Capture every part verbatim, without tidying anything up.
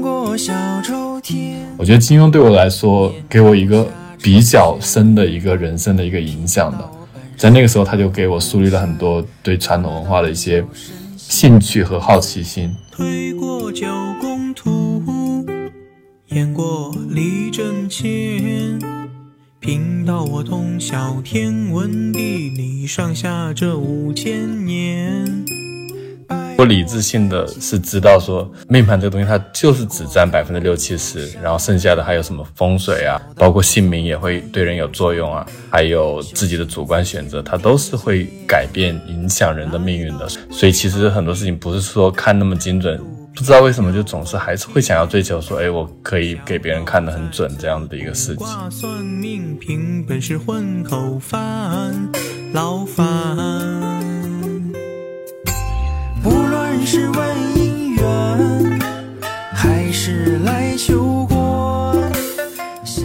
我觉得金庸对我来说给我一个比较深的一个人生的一个影响的，在那个时候他就给我树立了很多对传统文化的一些兴趣和好奇心。推过九宫图，演过李正谦，贫道我通晓天文地理，上下这五千年。我理智性的是知道说命盘这个东西它就是只占 百分之六七十， 然后剩下的还有什么风水啊，包括姓名也会对人有作用啊，还有自己的主观选择，它都是会改变影响人的命运的。所以其实很多事情不是说看那么精准，不知道为什么就总是还是会想要追求说，哎，我可以给别人看得很准这样的一个事情。算命凭本事混口饭，劳烦是问姻缘还是来求过，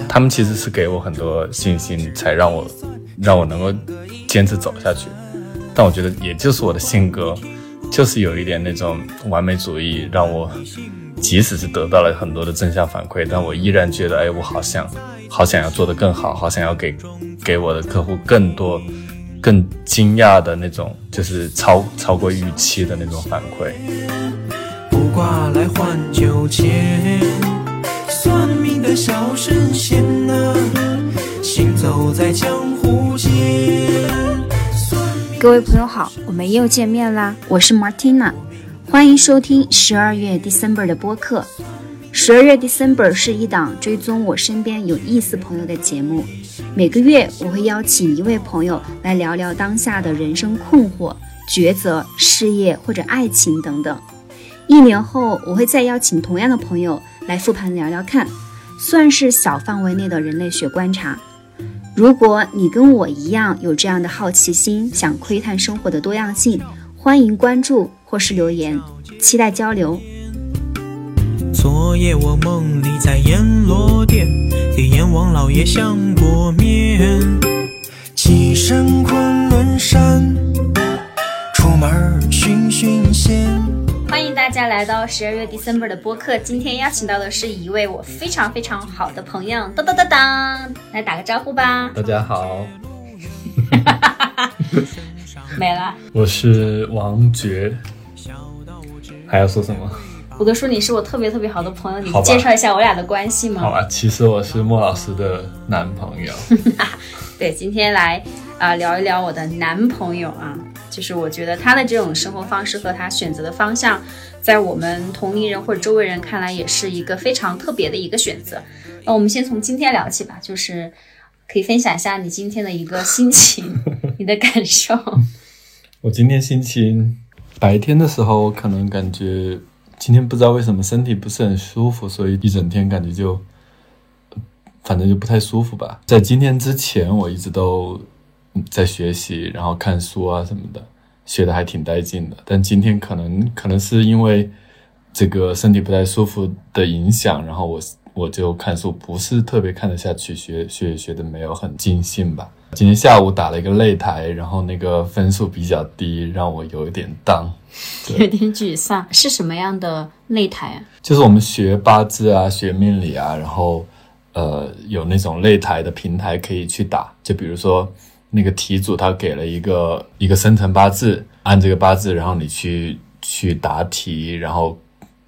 他们其实是给我很多信心，才让我让我能够坚持走下去。但我觉得也就是我的性格就是有一点那种完美主义，让我即使是得到了很多的正向反馈，但我依然觉得，哎，我好想好想要做得更好，好想要给给我的客户更多更惊讶的那种，就是超超过预期的那种反馈。不挂来换酒钱，算命的小神仙啊，行走在江湖间。各位朋友好，我们又见面啦！我是 Martina， 欢迎收听十二月 December 的播客。十二月 December 是一档追踪我身边有意思朋友的节目，每个月我会邀请一位朋友来聊聊当下的人生困惑、抉择、事业或者爱情等等。一年后我会再邀请同样的朋友来复盘聊聊看，算是小范围内的人类学观察。如果你跟我一样有这样的好奇心，想窥探生活的多样性，欢迎关注或是留言，期待交流。昨夜我梦里在阎罗殿，给阎王老爷相过面，跻身昆仑山，出门寻寻仙。欢迎大家来到十二月 December 的播客，今天邀请到的是一位我非常非常好的朋友，当当当当，来打个招呼吧。大家好。没了。我是王珏。还要说什么？我跟说你是我特别特别好的朋友，你介绍一下我俩的关系吗？好吧，其实我是莫老师的男朋友。对，今天来啊、呃、聊一聊我的男朋友啊，就是我觉得他的这种生活方式和他选择的方向，在我们同龄人或者周围人看来也是一个非常特别的一个选择。那我们先从今天聊起吧，就是可以分享一下你今天的一个心情，你的感受。我今天心情，白天的时候我可能感觉。今天不知道为什么身体不是很舒服，所以一整天感觉就反正就不太舒服吧。在今天之前我一直都在学习，然后看书啊什么的，学的还挺带劲的。但今天可能可能是因为这个身体不太舒服的影响，然后我我就看书不是特别看得下去，学学学的没有很尽兴吧。今天下午打了一个擂台，然后那个分数比较低，让我有点down，有点沮丧。是什么样的擂台啊？就是我们学八字啊，学命理啊，然后呃有那种擂台的平台可以去打。就比如说那个题组他给了一个一个生辰八字，按这个八字，然后你去去答题，然后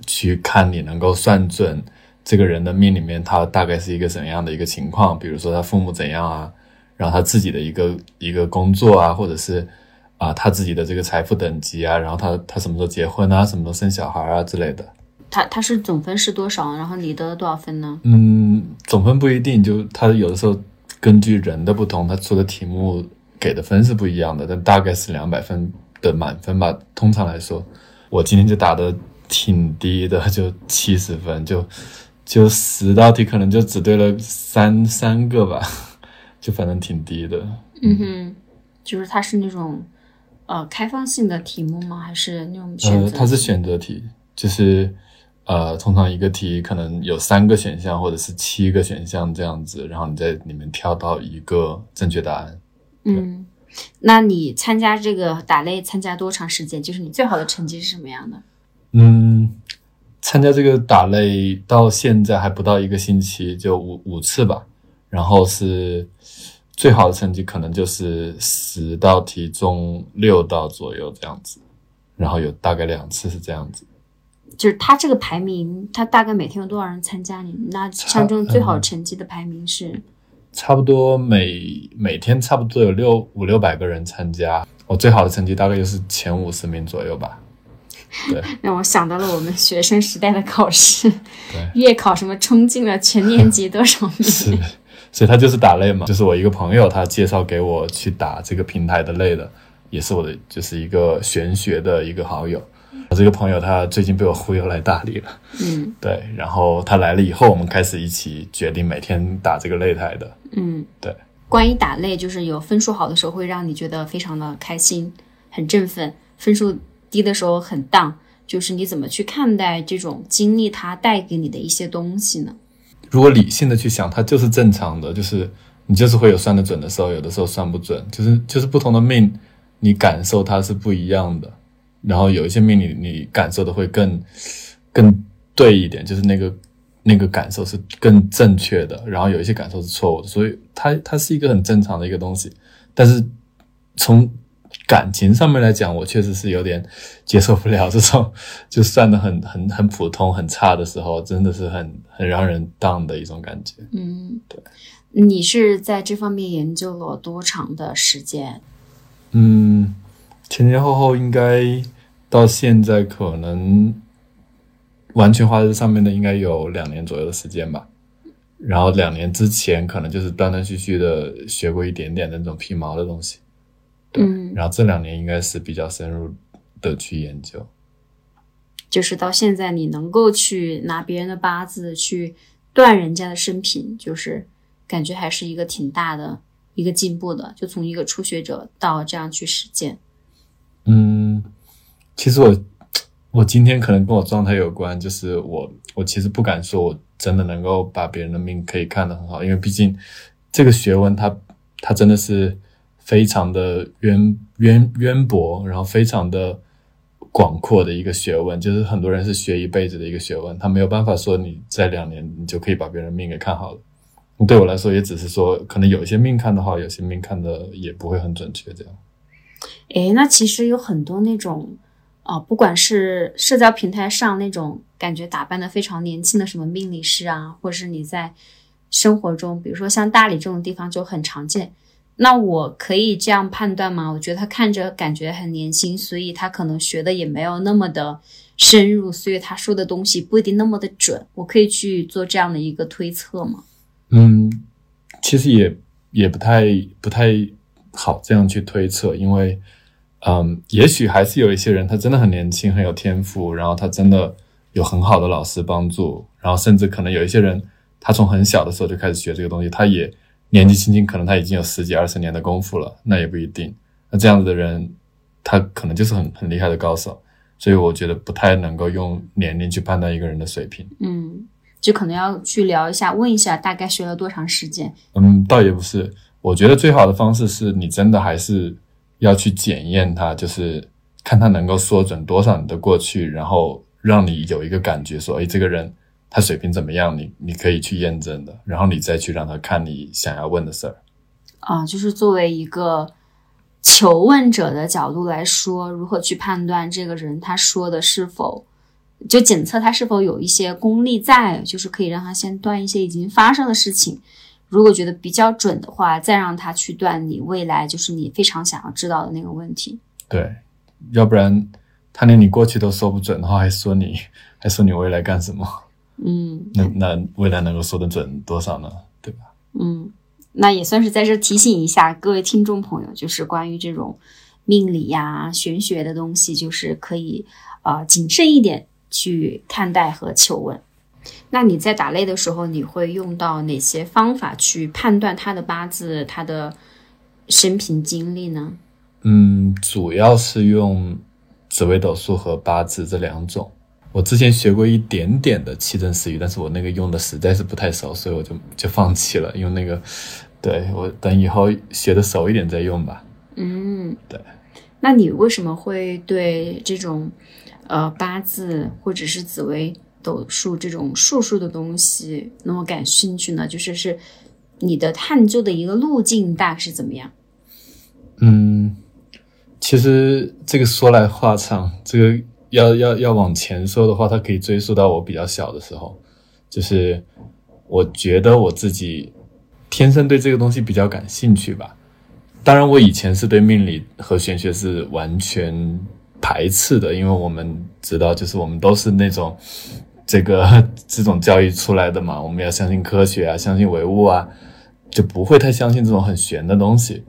去看你能够算准这个人的命里面他大概是一个怎样的一个情况，比如说他父母怎样啊，然后他自己的一个一个工作啊，或者是啊他自己的这个财富等级啊，然后他他什么时候结婚啊，什么时候生小孩啊之类的。他他是总分是多少，然后你得了多少分呢？嗯，总分不一定，就他有的时候根据人的不同，他出的题目给的分是不一样的，但大概是两百分的满分吧，通常来说。我今天就打得挺低的，就七十分，就就十道题可能就只对了三三个吧，就反正挺低的。嗯哼，就是它是那种呃开放性的题目吗？还是那种选择题？呃，它是选择题，就是呃通常一个题可能有三个选项或者是七个选项这样子，然后你在里面挑到一个正确答案。嗯，那你参加这个打擂参加多长时间？就是你最好的成绩是什么样的？嗯。参加这个打擂到现在还不到一个星期，就五五次吧，然后是最好的成绩可能就是十道题中六道左右这样子，然后有大概两次是这样子。就是他这个排名，他大概每天有多少人参加？你那象征最好成绩的排名是？嗯、差不多每每天差不多有六五六百个人参加，我最好的成绩大概就是前五十名左右吧。对，让我想到了我们学生时代的考试，对，月考什么冲进了全年级多少名？是，所以他就是打擂嘛，就是我一个朋友他介绍给我去打这个平台的擂的，也是我的就是一个玄学的一个好友。我这个朋友他最近被我忽悠来大理了，嗯，对，然后他来了以后，我们开始一起决定每天打这个擂台的，嗯，对。关于打擂，就是有分数好的时候会让你觉得非常的开心，很振奋；分数低的时候很down，就是你怎么去看待这种经历它带给你的一些东西呢？如果理性的去想，它就是正常的，就是你就是会有算得准的时候，有的时候算不准，就是就是不同的命，你感受它是不一样的。然后有一些命你你感受的会更更对一点，就是那个那个感受是更正确的，然后有一些感受是错误的，所以它它是一个很正常的一个东西。但是从感情上面来讲，我确实是有点接受不了这种就算得很很很普通很差的时候，真的是很很让人down的一种感觉。嗯，对。你是在这方面研究了多长的时间？嗯，前前后后应该到现在可能完全花在上面的应该有两年左右的时间吧，然后两年之前可能就是断断续续的学过一点点那种皮毛的东西，对、嗯、然后这两年应该是比较深入的去研究，就是到现在你能够去拿别人的八字去断人家的生平，就是感觉还是一个挺大的一个进步的，就从一个初学者到这样去实践。嗯，其实我我今天可能跟我状态有关，就是我我其实不敢说我真的能够把别人的命可以看得很好，因为毕竟这个学问它它真的是非常的渊渊渊博，然后非常的广阔的一个学问，就是很多人是学一辈子的一个学问，他没有办法说你在两年你就可以把别人命给看好了。对我来说也只是说可能有些命看得好，有些命看的也不会很准确这样。诶，那其实有很多那种啊、呃，不管是社交平台上那种感觉打扮的非常年轻的什么命理师啊，或者是你在生活中比如说像大理这种地方就很常见，那我可以这样判断吗？我觉得他看着感觉很年轻，所以他可能学的也没有那么的深入，所以他说的东西不一定那么的准，我可以去做这样的一个推测吗？嗯，其实也也不太不太好这样去推测，因为嗯，也许还是有一些人他真的很年轻很有天赋，然后他真的有很好的老师帮助，然后甚至可能有一些人他从很小的时候就开始学这个东西，他也年纪轻轻可能他已经有十几二十年的功夫了，那也不一定，那这样子的人他可能就是很很厉害的高手，所以我觉得不太能够用年龄去判断一个人的水平。嗯，就可能要去聊一下，问一下大概学了多长时间。嗯，倒也不是，我觉得最好的方式是你真的还是要去检验它，就是看它能够说准多少你的过去，然后让你有一个感觉说，诶，这个人他水平怎么样，你你可以去验证的，然后你再去让他看你想要问的事儿。啊，就是作为一个求问者的角度来说，如何去判断这个人他说的是否，就检测他是否有一些功力在，就是可以让他先断一些已经发生的事情，如果觉得比较准的话，再让他去断你未来就是你非常想要知道的那个问题。对，要不然他连你过去都说不准的话，还说你还说你未来干什么？嗯，那那未来能够说得准多少呢？对吧？嗯，那也算是在这提醒一下各位听众朋友，就是关于这种命理呀、玄学的东西，就是可以啊、呃、谨慎一点去看待和求问。那你在打擂的时候，你会用到哪些方法去判断他的八字、他的生平经历呢？嗯，主要是用紫微斗数和八字这两种。我之前学过一点点的七阵十余，但是我那个用的实在是不太熟，所以我就就放弃了。用那个，对，我等以后学的熟一点再用吧。嗯，对。那你为什么会对这种呃八字或者是紫微斗数这种术数的东西那么感兴趣呢？就是是你的探究的一个路径大概是怎么样？嗯，其实这个说来话长，这个要要要往前说的话，它可以追溯到我比较小的时候，就是我觉得我自己天生对这个东西比较感兴趣吧。当然我以前是对命理和玄学是完全排斥的，因为我们知道就是我们都是那种这个这种教育出来的嘛，我们要相信科学啊，相信唯物啊，就不会太相信这种很玄的东西。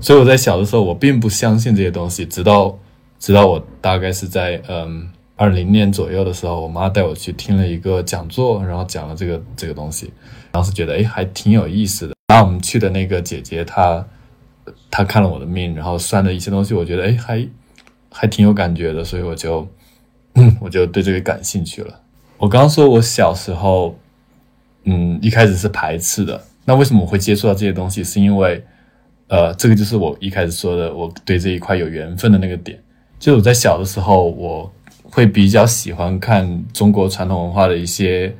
所以我在小的时候我并不相信这些东西，直到直到我大概是在嗯二零年左右的时候，我妈带我去听了一个讲座，然后讲了这个这个东西，当时觉得诶还挺有意思的。然后我们去的那个姐姐她他看了我的命，然后算了一些东西，我觉得哎，还还挺有感觉的，所以我就我就对这个感兴趣了。我刚刚说我小时候，嗯，一开始是排斥的。那为什么我会接触到这些东西？是因为，呃，这个就是我一开始说的，我对这一块有缘分的那个点。就是我在小的时候，我会比较喜欢看中国传统文化的一些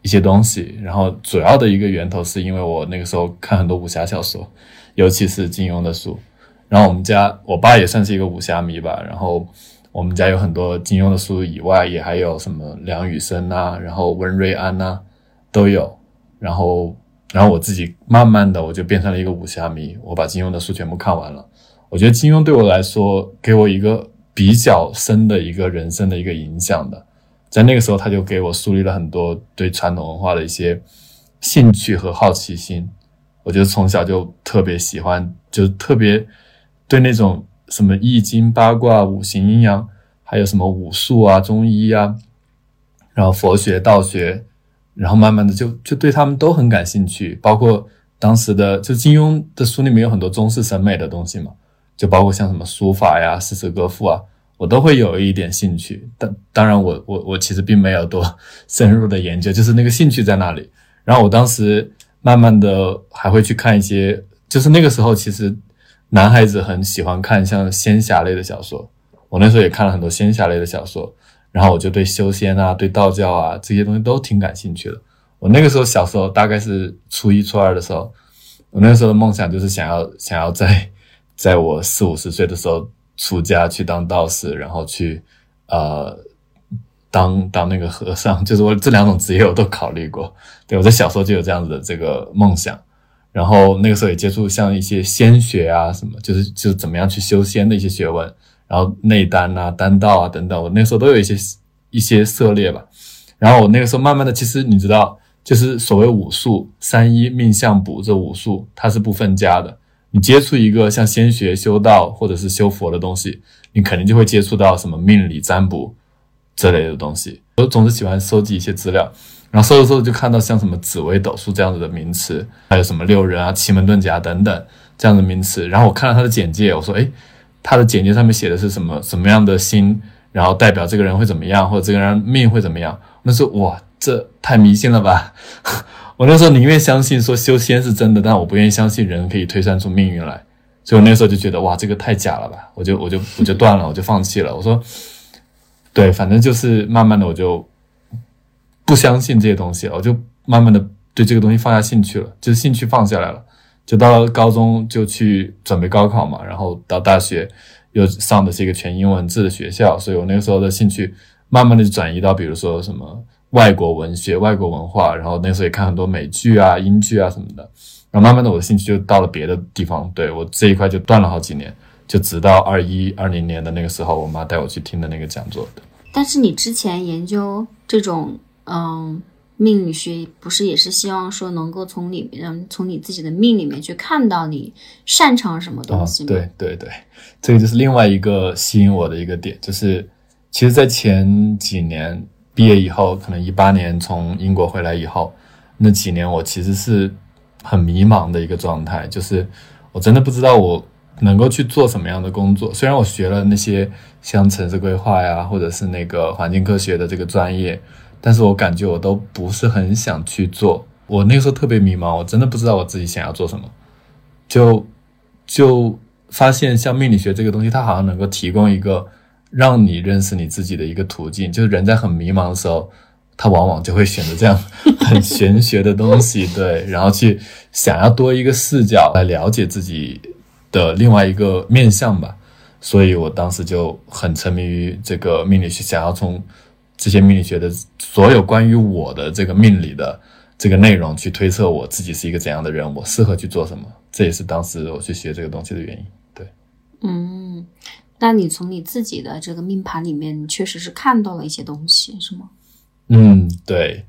一些东西，然后主要的一个源头是因为我那个时候看很多武侠小说。尤其是金庸的书，然后我们家我爸也算是一个武侠迷吧，然后我们家有很多金庸的书以外，也还有什么梁羽生啊，然后温瑞安啊都有，然后然后我自己慢慢的我就变成了一个武侠迷，我把金庸的书全部看完了。我觉得金庸对我来说给我一个比较深的一个人生的一个影响的，在那个时候他就给我树立了很多对传统文化的一些兴趣和好奇心。我觉得从小就特别喜欢，就特别对那种什么易经八卦五行阴阳，还有什么武术啊中医啊，然后佛学道学，然后慢慢的就就对他们都很感兴趣。包括当时的就金庸的书里面有很多中式审美的东西嘛，就包括像什么书法呀诗词歌赋啊，我都会有一点兴趣。但当然我我我其实并没有多深入的研究，就是那个兴趣在那里。然后我当时慢慢的还会去看一些，就是那个时候其实男孩子很喜欢看像仙侠类的小说，我那时候也看了很多仙侠类的小说，然后我就对修仙啊对道教啊这些东西都挺感兴趣的。我那个时候小时候大概是初一初二的时候，我那个时候的梦想就是想要想要在在我四五十岁的时候出家去当道士，然后去呃当当那个和尚，就是我这两种职业我都考虑过。对，我在小时候就有这样子的这个梦想，然后那个时候也接触像一些仙学啊什么，就是就是怎么样去修仙的一些学问，然后内丹啊丹道啊等等，我那个时候都有一些一些涉猎吧。然后我那个时候慢慢的，其实你知道就是所谓武术三一命相卜，这武术它是不分家的，你接触一个像仙学修道或者是修佛的东西，你肯定就会接触到什么命理占卜这类的东西。我总是喜欢收集一些资料，然后收着收着就看到像什么紫微斗数这样子的名词，还有什么六壬啊奇门遁甲等等这样的名词。然后我看到他的简介，我说诶，他的简介上面写的是什么什么样的星，然后代表这个人会怎么样，或者这个人命会怎么样。那时候哇，这太迷信了吧我那时候宁愿相信说修仙是真的，但我不愿意相信人可以推算出命运来。所以我那时候就觉得哇，这个太假了吧，我就我就我就断了，我就放弃了。我说对，反正就是慢慢的我就不相信这些东西了，我就慢慢的对这个东西放下兴趣了，就是兴趣放下来了。就到了高中就去准备高考嘛，然后到大学又上的是一个全英文字的学校，所以我那个时候的兴趣慢慢的转移到比如说什么外国文学外国文化，然后那时候也看很多美剧啊英剧啊什么的，然后慢慢的我的兴趣就到了别的地方。对，我这一块就断了好几年，就直到二一二零年的那个时候，我妈带我去听的那个讲座的。但是你之前研究这种嗯命理学，不是也是希望说能够从里面从你自己的命里面去看到你擅长什么东西吗？哦，对对对，这个就是另外一个吸引我的一个点，就是其实在前几年毕业以后，可能一八年从英国回来以后那几年，我其实是很迷茫的一个状态，就是我真的不知道我能够去做什么样的工作。虽然我学了那些像城市规划呀或者是那个环境科学的这个专业，但是我感觉我都不是很想去做。我那个时候特别迷茫，我真的不知道我自己想要做什么，就就发现像命理学这个东西，它好像能够提供一个让你认识你自己的一个途径。就是人在很迷茫的时候，他往往就会选择这样很玄学的东西，对，然后去想要多一个视角来了解自己的另外一个面向吧。所以我当时就很沉迷于这个命理学，想要从这些命理学的所有关于我的这个命理的这个内容去推测我自己是一个怎样的人，我适合去做什么，这也是当时我去学这个东西的原因。对，嗯，那你从你自己的这个命盘里面确实是看到了一些东西是吗？嗯，对，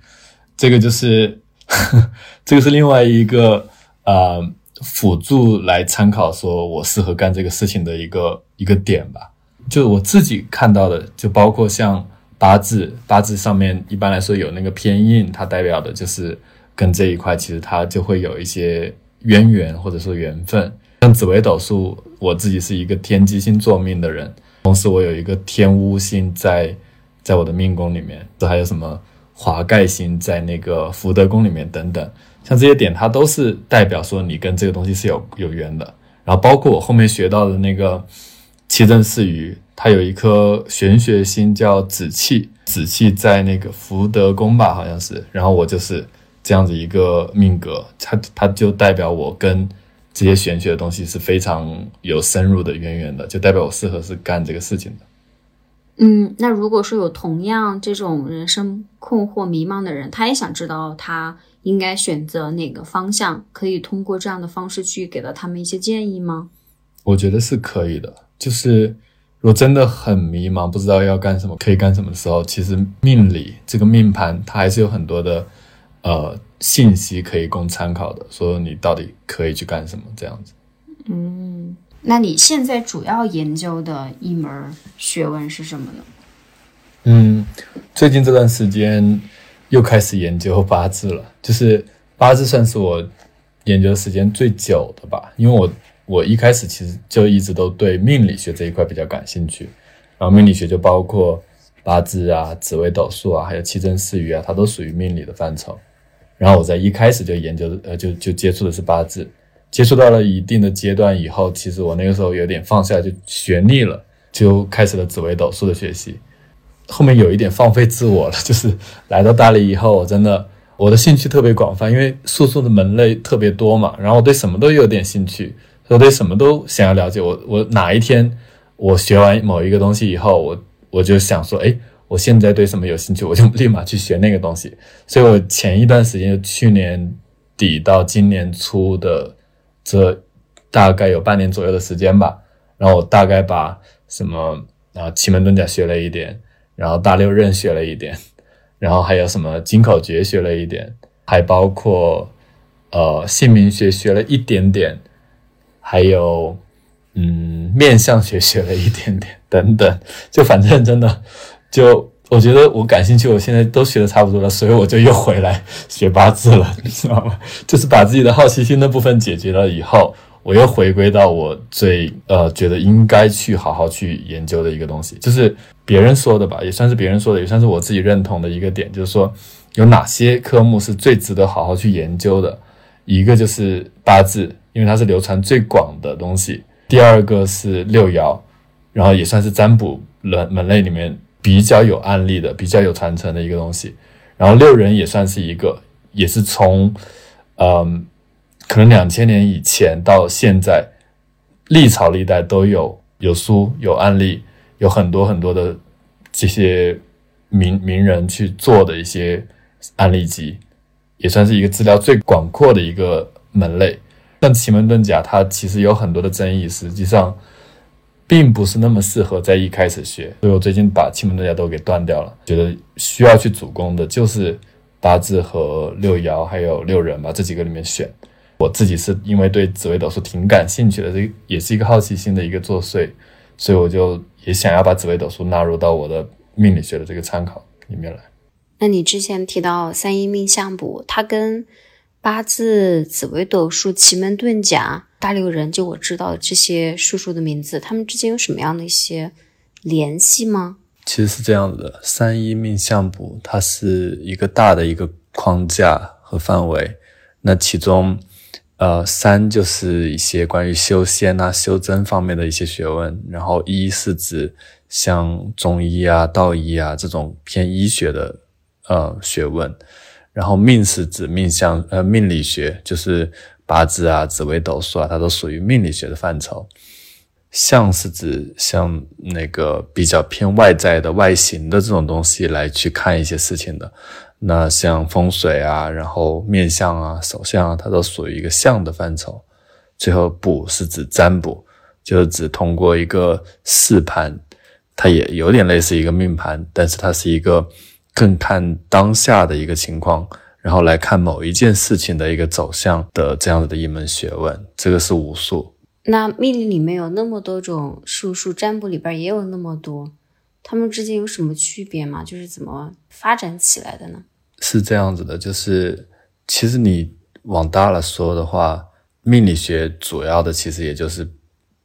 这个就是呵呵这个是另外一个呃辅助来参考说我适合干这个事情的一个一个点吧。就我自己看到的，就包括像八字，八字上面一般来说有那个偏印，它代表的就是跟这一块其实它就会有一些渊源或者说缘分。像紫微斗数，我自己是一个天机星座命的人，同时我有一个天巫星在在我的命宫里面，还有什么华盖星在那个福德宫里面等等，像这些点它都是代表说你跟这个东西是有有缘的。然后包括我后面学到的那个七正四余，它有一颗玄学星叫紫气，紫气在那个福德宫吧，好像是。然后我就是这样子一个命格，它它就代表我跟这些玄学的东西是非常有深入的渊源的，就代表我适合是干这个事情的。嗯，那如果说有同样这种人生困惑迷茫的人，他也想知道他应该选择哪个方向，可以通过这样的方式去给到他们一些建议吗？我觉得是可以的，就是如果真的很迷茫，不知道要干什么可以干什么的时候，其实命理这个命盘它还是有很多的呃信息可以供参考的，说你到底可以去干什么这样子。嗯，那你现在主要研究的一门学问是什么呢？嗯，最近这段时间又开始研究八字了，就是八字算是我研究的时间最久的吧，因为我我一开始其实就一直都对命理学这一块比较感兴趣，然后命理学就包括八字啊、紫微斗数啊，还有七正四余啊，它都属于命理的范畴。然后我在一开始就研究呃就就接触的是八字。接触到了一定的阶段以后，其实我那个时候有点放下，就学腻了，就开始了紫微斗数的学习。后面有一点放飞自我了，就是来到大理以后，我真的我的兴趣特别广泛，因为术数的门类特别多嘛，然后我对什么都有点兴趣，我对什么都想要了解。我我哪一天我学完某一个东西以后，我我就想说，诶，我现在对什么有兴趣，我就立马去学那个东西。所以我前一段时间，去年底到今年初的这大概有半年左右的时间吧，然后我大概把什么啊奇门遁甲学了一点，然后大六壬学了一点，然后还有什么金口诀学了一点，还包括呃姓名学学了一点点，还有嗯面相学学了一点点等等，就反正真的就我觉得我感兴趣，我现在都学的差不多了，所以我就又回来学八字了，你知道吗？就是把自己的好奇心的部分解决了以后，我又回归到我最呃觉得应该去好好去研究的一个东西，就是别人说的吧，也算是别人说的，也算是我自己认同的一个点，就是说有哪些科目是最值得好好去研究的。一个就是八字，因为它是流传最广的东西。第二个是六爻，然后也算是占卜门类里面比较有案例的、比较有传承的一个东西。然后六壬也算是一个，也是从嗯可能两千年以前到现在，历朝历代都有有书、有案例，有很多很多的这些名名人去做的一些案例集，也算是一个资料最广阔的一个门类。像奇门遁甲，它其实有很多的争议，实际上并不是那么适合在一开始学，所以我最近把奇门遁甲都给断掉了。觉得需要去主攻的就是八字和六爻还有六壬吧，这几个里面选。我自己是因为对紫微斗数挺感兴趣的，这也是一个好奇心的一个作祟，所以我就也想要把紫微斗数纳入到我的命理学的这个参考里面来。那你之前提到三阴命相卜，它跟八字、紫微斗数、奇门遁甲、大六壬，就我知道的这些术数的名字，他们之间有什么样的一些联系吗？其实是这样子的，三阴命相卜它是一个大的一个框架和范围，那其中呃三就是一些关于修仙啊、修真方面的一些学问，然后一是指像中医啊、道医啊这种偏医学的呃学问。然后命是指命相呃命理学，就是八字啊、紫微斗数啊，它都属于命理学的范畴。相是指像那个比较偏外在的外形的这种东西来去看一些事情的。那像风水啊，然后面相啊、手相啊，它都属于一个相的范畴。最后卜是指占卜，就是指通过一个试盘，它也有点类似一个命盘，但是它是一个更看当下的一个情况，然后来看某一件事情的一个走向的这样子的一门学问。这个是武术。那命理里面有那么多种术数，占卜里边也有那么多，他们之间有什么区别吗？就是怎么发展起来的呢？是这样子的，就是其实你往大了说的话，命理学主要的其实也就是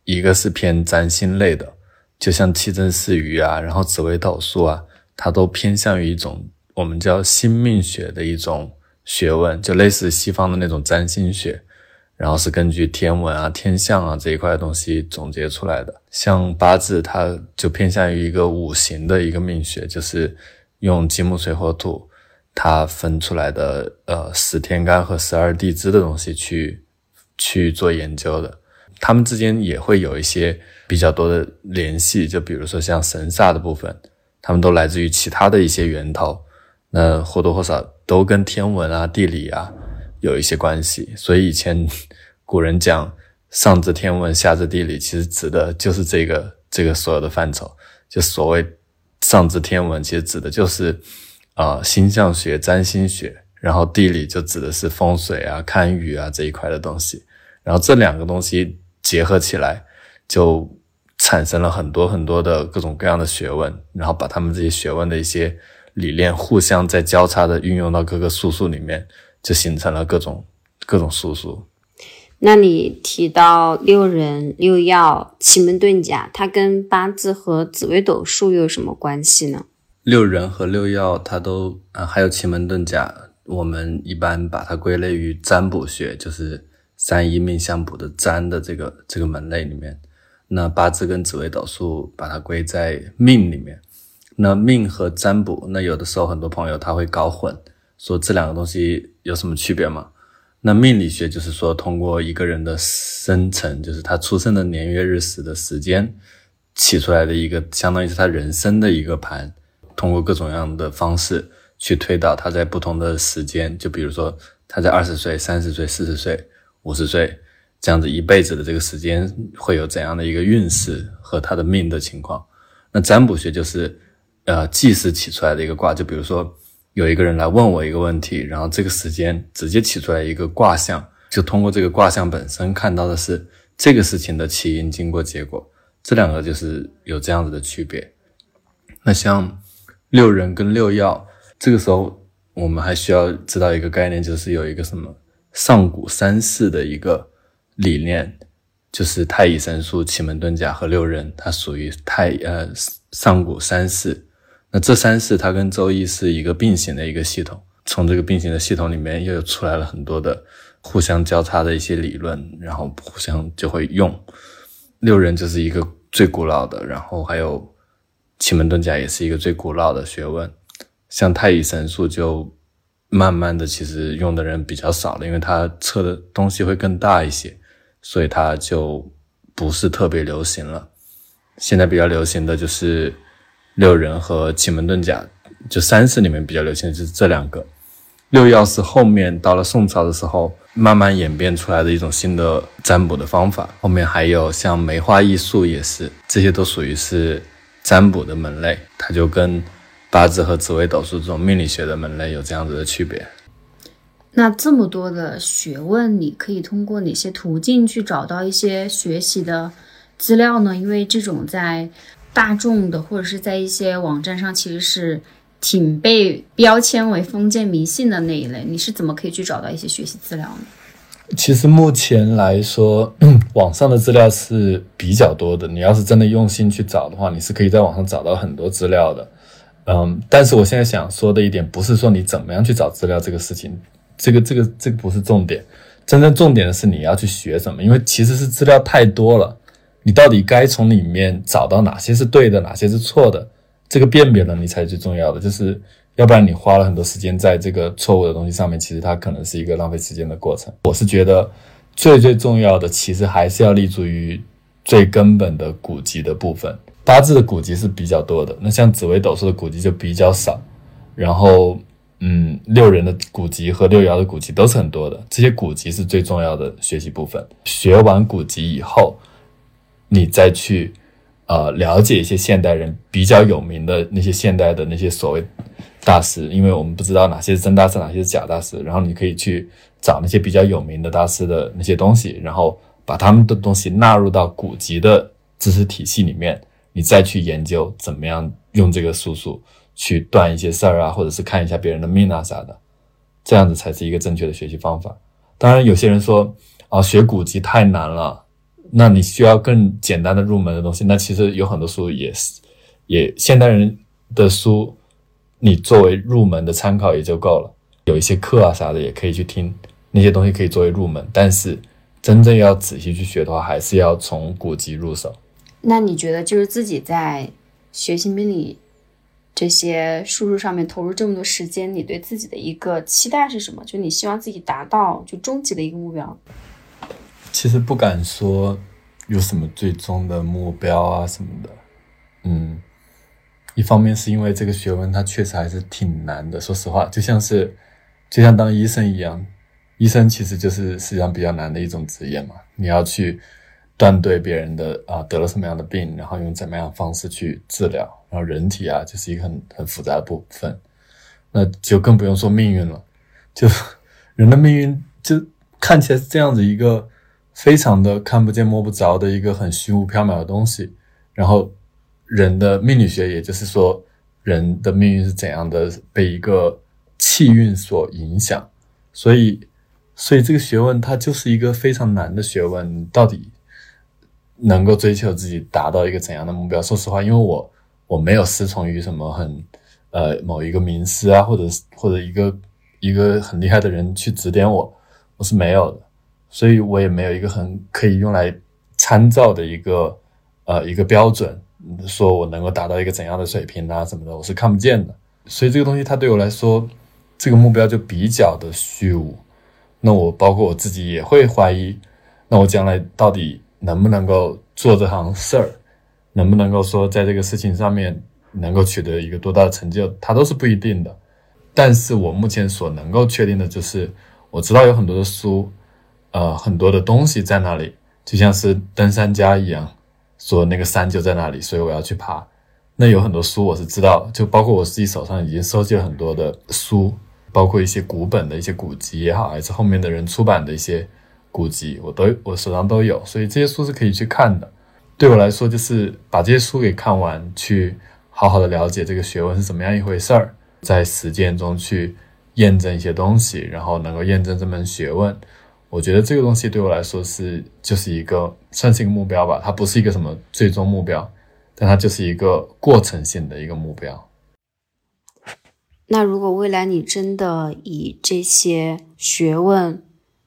一个是偏占星类的，就像七针四鱼啊，然后紫微斗数啊，它都偏向于一种我们叫星命学的一种学问，就类似西方的那种占星学，然后是根据天文啊、天象啊这一块的东西总结出来的。像八字它就偏向于一个五行的一个命学，就是用金木水火土它分出来的呃十天干和十二地支的东西去去做研究的。他们之间也会有一些比较多的联系，就比如说像神煞的部分，他们都来自于其他的一些源头，那或多或少都跟天文啊、地理啊有一些关系。所以以前古人讲上至天文下至地理，其实指的就是这个这个所有的范畴。就所谓上至天文，其实指的就是呃星象学、占星学，然后地理就指的是风水啊、堪舆啊这一块的东西。然后这两个东西结合起来就产生了很多很多的各种各样的学问，然后把他们这些学问的一些理念互相在交叉的运用到各个术数里面，就形成了各种各种术数。那你提到六壬、六曜、奇门遁甲，它跟八字和紫微斗数又有什么关系呢？六壬和六曜它都、啊、还有奇门遁甲，我们一般把它归类于占卜学，就是三一命相卜的占的这个这个门类里面。那八字跟紫微斗数把它归在命里面。那命和占卜，那有的时候很多朋友他会搞混，说这两个东西有什么区别吗？那命理学就是说通过一个人的生辰，就是他出生的年月日时的时间起出来的一个相当于是他人生的一个盘，通过各种样的方式去推导他在不同的时间，就比如说他在二十岁、三十岁、四十岁、五十岁这样子一辈子的这个时间会有怎样的一个运势和他的命的情况。那占卜学就是呃计时起出来的一个卦，就比如说有一个人来问我一个问题，然后这个时间直接起出来一个卦象，就通过这个卦象本身看到的是这个事情的起因、经过、结果。这两个就是有这样子的区别。那像六壬跟六曜，这个时候我们还需要知道一个概念，就是有一个什么上古三世的一个理念，就是太乙神术、奇门遁甲和六壬，它属于太呃上古三世。那这三世它跟周易是一个并行的一个系统，从这个并行的系统里面又有出来了很多的互相交叉的一些理论，然后互相就会用。六壬就是一个最古老的，然后还有奇门遁甲也是一个最古老的学问。像太乙神术就慢慢的其实用的人比较少了，因为它测的东西会更大一些，所以它就不是特别流行了。现在比较流行的就是六壬和奇门遁甲，就三世里面比较流行的就是这两个。六曜是后面到了宋朝的时候慢慢演变出来的一种新的占卜的方法，后面还有像梅花易数也是，这些都属于是占卜的门类，它就跟八字和紫微斗数这种命理学的门类有这样子的区别。那这么多的学问，你可以通过哪些途径去找到一些学习的资料呢？因为这种在大众的或者是在一些网站上其实是挺被标签为封建迷信的那一类，你是怎么可以去找到一些学习资料呢？其实目前来说网上的资料是比较多的，你要是真的用心去找的话，你是可以在网上找到很多资料的。嗯，但是我现在想说的一点不是说你怎么样去找资料这个事情，这个这个这个不是重点，真正重点的是你要去学什么，因为其实是资料太多了，你到底该从里面找到哪些是对的，哪些是错的，这个辨别能力才是最重要的，就是要不然你花了很多时间在这个错误的东西上面，其实它可能是一个浪费时间的过程。我是觉得最最重要的其实还是要立足于最根本的古籍的部分。八字的古籍是比较多的，那像紫微斗数的古籍就比较少，然后嗯，六壬的古籍和六爻的古籍都是很多的，这些古籍是最重要的学习部分。学完古籍以后，你再去呃了解一些现代人比较有名的那些现代的那些所谓大师，因为我们不知道哪些是真大师，哪些是假大师，然后你可以去找那些比较有名的大师的那些东西，然后把他们的东西纳入到古籍的知识体系里面，你再去研究怎么样用这个术数去断一些事儿啊，或者是看一下别人的命啊啥的，这样子才是一个正确的学习方法。当然有些人说啊，学古籍太难了，那你需要更简单的入门的东西，那其实有很多书也是也现代人的书，你作为入门的参考也就够了，有一些课啊啥的也可以去听，那些东西可以作为入门，但是真正要仔细去学的话，还是要从古籍入手。那你觉得就是自己在学习命理这些术数上面投入这么多时间，你对自己的一个期待是什么？就你希望自己达到就终极的一个目标？其实不敢说有什么最终的目标啊什么的，嗯，一方面是因为这个学问它确实还是挺难的，说实话，就像是就像当医生一样，医生其实就是实际上比较难的一种职业嘛，你要去断对别人的啊得了什么样的病，然后用怎么样的方式去治疗，然后人体啊就是一个很很复杂的部分，那就更不用说命运了，就人的命运就看起来是这样子一个非常的看不见摸不着的一个很虚无缥缈的东西，然后人的命理学也就是说人的命运是怎样的被一个气运所影响，所以所以这个学问它就是一个非常难的学问，到底能够追求自己达到一个怎样的目标？说实话，因为我我没有师从于什么很呃某一个名师啊，或者或者一个一个很厉害的人去指点我，我是没有的，所以我也没有一个很可以用来参照的一个呃一个标准，说我能够达到一个怎样的水平啊什么的，我是看不见的。所以这个东西它对我来说，这个目标就比较的虚无。那我包括我自己也会怀疑，那我将来到底能不能够做这行事儿，能不能够说在这个事情上面能够取得一个多大的成就，它都是不一定的。但是我目前所能够确定的就是，我知道有很多的书，呃，很多的东西在那里，就像是登山家一样，说那个山就在那里，所以我要去爬。那有很多书我是知道，就包括我自己手上已经收集了很多的书，包括一些古本的一些古籍也好，还是后面的人出版的一些古籍，我都我手上都有，所以这些书是可以去看的。对我来说，就是把这些书给看完，去好好的了解这个学问是怎么样一回事儿，在实践中去验证一些东西，然后能够验证这门学问。我觉得这个东西对我来说是就是一个算是一个目标吧，它不是一个什么最终目标，但它就是一个过程性的一个目标。那如果未来你真的以这些学问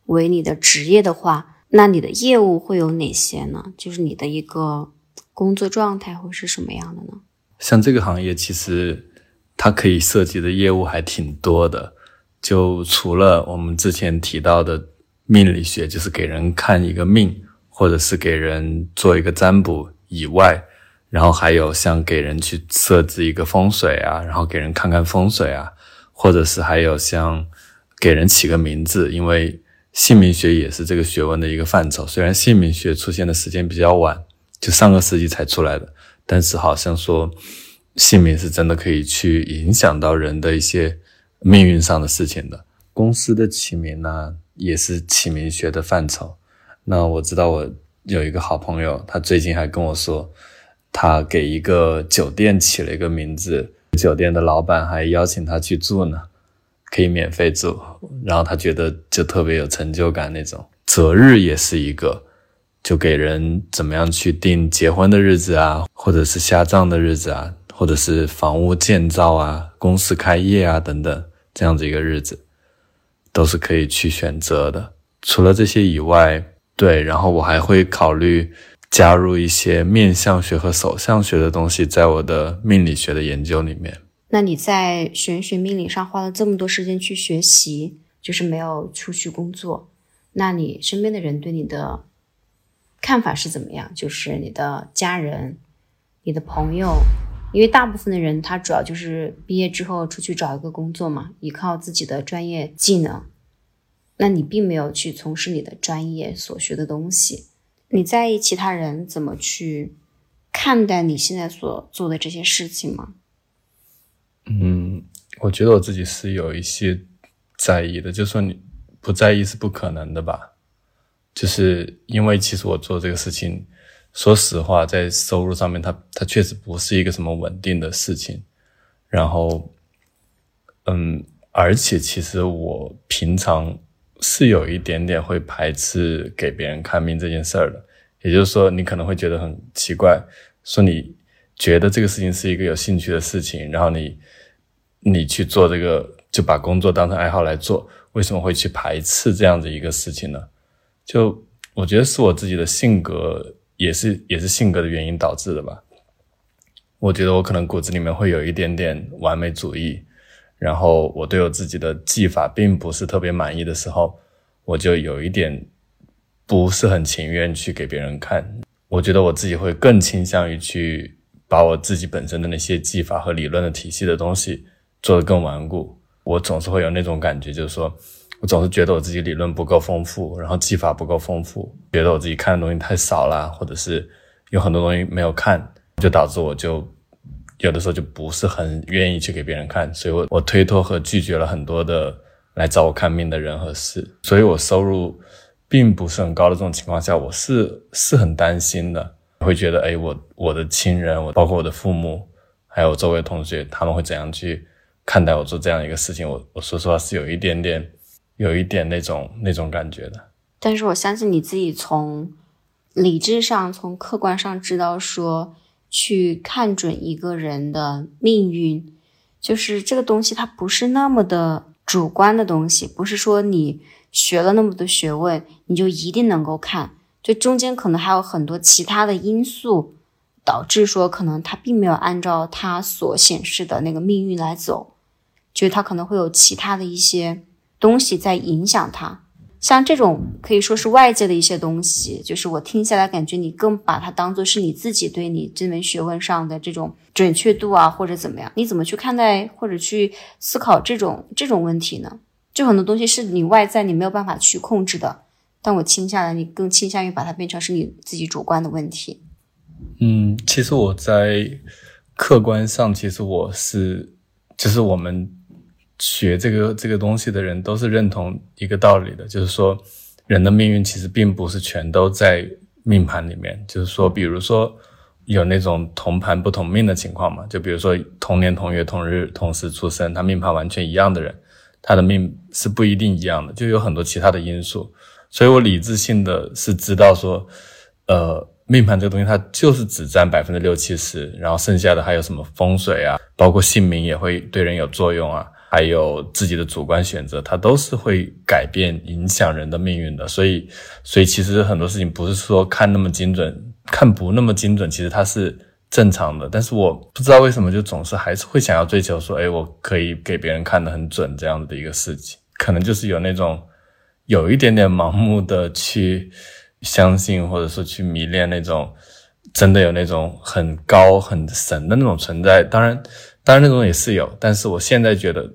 为你的职业的话，那你的业务会有哪些呢？就是你的一个工作状态会是什么样的呢？像这个行业其实它可以涉及的业务还挺多的，就除了我们之前提到的命理学，就是给人看一个命或者是给人做一个占卜以外，然后还有像给人去设置一个风水啊，然后给人看看风水啊，或者是还有像给人起个名字，因为姓名学也是这个学问的一个范畴，虽然姓名学出现的时间比较晚，就上个世纪才出来的，但是好像说姓名是真的可以去影响到人的一些命运上的事情的。公司的起名呢，也是起名学的范畴。那我知道我有一个好朋友，他最近还跟我说，他给一个酒店起了一个名字，酒店的老板还邀请他去住呢，可以免费住，然后他觉得就特别有成就感那种。择日也是一个，就给人怎么样去定结婚的日子啊，或者是下葬的日子啊，或者是房屋建造啊，公司开业啊等等，这样子一个日子都是可以去选择的。除了这些以外，对，然后我还会考虑加入一些面相学和手相学的东西在我的命理学的研究里面。那你在玄学命理上花了这么多时间去学习，就是没有出去工作，那你身边的人对你的看法是怎么样？就是你的家人，你的朋友，因为大部分的人他主要就是毕业之后出去找一个工作嘛，依靠自己的专业技能，那你并没有去从事你的专业所学的东西。你在意其他人怎么去看待你现在所做的这些事情吗？嗯，我觉得我自己是有一些在意的，就算你不在意是不可能的吧，就是因为其实我做这个事情，说实话在收入上面它它确实不是一个什么稳定的事情，然后嗯，而且其实我平常是有一点点会排斥给别人看病这件事儿的，也就是说你可能会觉得很奇怪，说你觉得这个事情是一个有兴趣的事情，然后你你去做这个，就把工作当成爱好来做，为什么会去排斥这样的一个事情呢？就我觉得是我自己的性格，也是也是性格的原因导致的吧。我觉得我可能骨子里面会有一点点完美主义，然后我对我自己的技法并不是特别满意的时候，我就有一点不是很情愿去给别人看。我觉得我自己会更倾向于去把我自己本身的那些技法和理论的体系的东西做得更顽固。我总是会有那种感觉，就是说我总是觉得我自己理论不够丰富，然后技法不够丰富，觉得我自己看的东西太少啦，或者是有很多东西没有看，就导致我就有的时候就不是很愿意去给别人看，所以我我推脱和拒绝了很多的来找我看病的人和事。所以我收入并不是很高的这种情况下，我是是很担心的，会觉得诶、哎、我我的亲人，我包括我的父母还有周围的同学，他们会怎样去看待我做这样一个事情。我我说实话是有一点点有一点那种那种感觉的。但是我相信你自己从理智上从客观上知道说，去看准一个人的命运，就是这个东西它不是那么的主观的东西，不是说你学了那么多学问你就一定能够看，就中间可能还有很多其他的因素导致说可能他并没有按照他所显示的那个命运来走，就是他可能会有其他的一些东西在影响他。像这种可以说是外界的一些东西，就是我听下来感觉你更把它当作是你自己对你这门学问上的这种准确度啊，或者怎么样，你怎么去看待或者去思考这种这种问题呢？就很多东西是你外在你没有办法去控制的，但我听下来你更倾向于把它变成是你自己主观的问题。嗯，其实我在客观上，其实我是就是我们学这个这个东西的人都是认同一个道理的，就是说人的命运其实并不是全都在命盘里面，就是说比如说有那种同盘不同命的情况嘛，就比如说同年同月同日同时出生，他命盘完全一样的人，他的命是不一定一样的，就有很多其他的因素。所以我理智性的是知道说呃命盘这个东西它就是只占 百分之六七十， 然后剩下的还有什么风水啊，包括姓名也会对人有作用啊，还有自己的主观选择，它都是会改变影响人的命运的。所以所以其实很多事情不是说看那么精准，看不那么精准，其实它是正常的。但是我不知道为什么就总是还是会想要追求说诶、哎、我可以给别人看得很准这样的一个事情。可能就是有那种有一点点盲目的去相信，或者说去迷恋那种真的有那种很高很神的那种存在。当然当然那种也是有，但是我现在觉得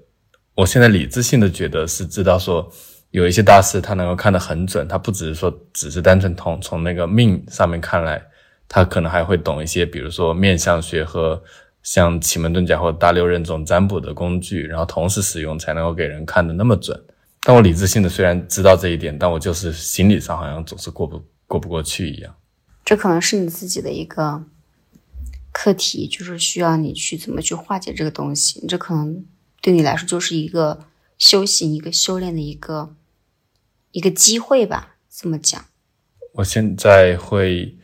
我现在理智性的觉得是知道说有一些大师他能够看得很准，他不只是说只是单纯从从那个命上面看来，他可能还会懂一些比如说面相学和像奇门遁甲或大六壬这种占卜的工具，然后同时使用才能够给人看得那么准。但我理智性的虽然知道这一点，但我就是心理上好像总是过不过不过去一样。这可能是你自己的一个课题，就是需要你去怎么去化解这个东西。这可能对你来说就是一个修行一个修炼的一个一个机会吧，这么讲。我现在会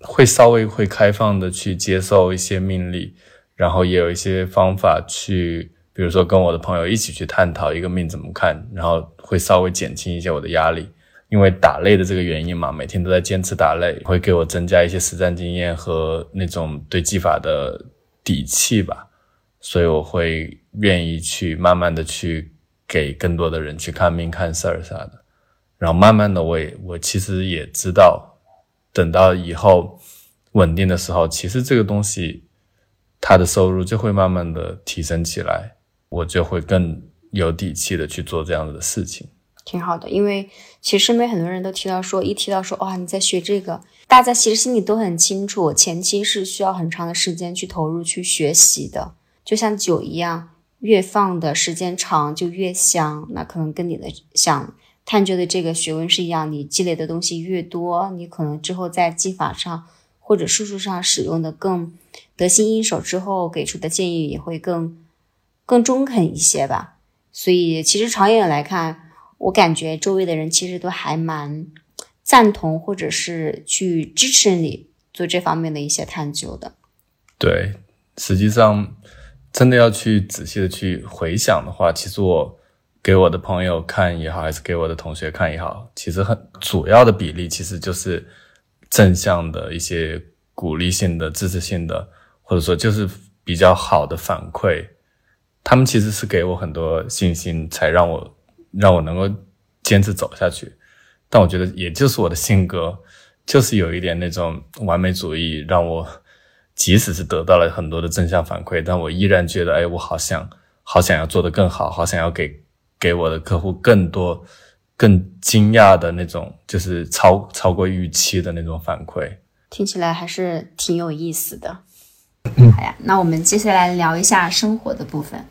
会稍微会开放的去接受一些命理，然后也有一些方法去比如说跟我的朋友一起去探讨一个命怎么看，然后会稍微减轻一些我的压力。因为打擂的这个原因嘛，每天都在坚持打擂，会给我增加一些实战经验和那种对技法的底气吧。所以我会愿意去慢慢的去给更多的人去看病看事儿啥的。然后慢慢的我也我其实也知道，等到以后稳定的时候，其实这个东西它的收入就会慢慢的提升起来，我就会更有底气的去做这样子的事情。挺好的，因为其实身边很多人都提到说，一提到说哇、哦、你在学这个，大家其实心里都很清楚，前期是需要很长的时间去投入去学习的，就像酒一样，越放的时间长就越香。那可能跟你的想探究的这个学问是一样，你积累的东西越多，你可能之后在技法上或者术数上使用的更得心应手，之后给出的建议也会更更中肯一些吧。所以其实长远来看，我感觉周围的人其实都还蛮赞同或者是去支持你做这方面的一些探究的。对，实际上真的要去仔细的去回想的话，其实我给我的朋友看也好，还是给我的同学看也好，其实很主要的比例其实就是正向的一些鼓励性的支持性的，或者说就是比较好的反馈，他们其实是给我很多信心，才让我让我能够坚持走下去。但我觉得也就是我的性格就是有一点那种完美主义，让我即使是得到了很多的正向反馈，但我依然觉得哎，我好想好想要做得更好，好想要给给我的客户更多更惊讶的那种，就是超超过预期的那种反馈。听起来还是挺有意思的。好呀，那我们接下来聊一下生活的部分。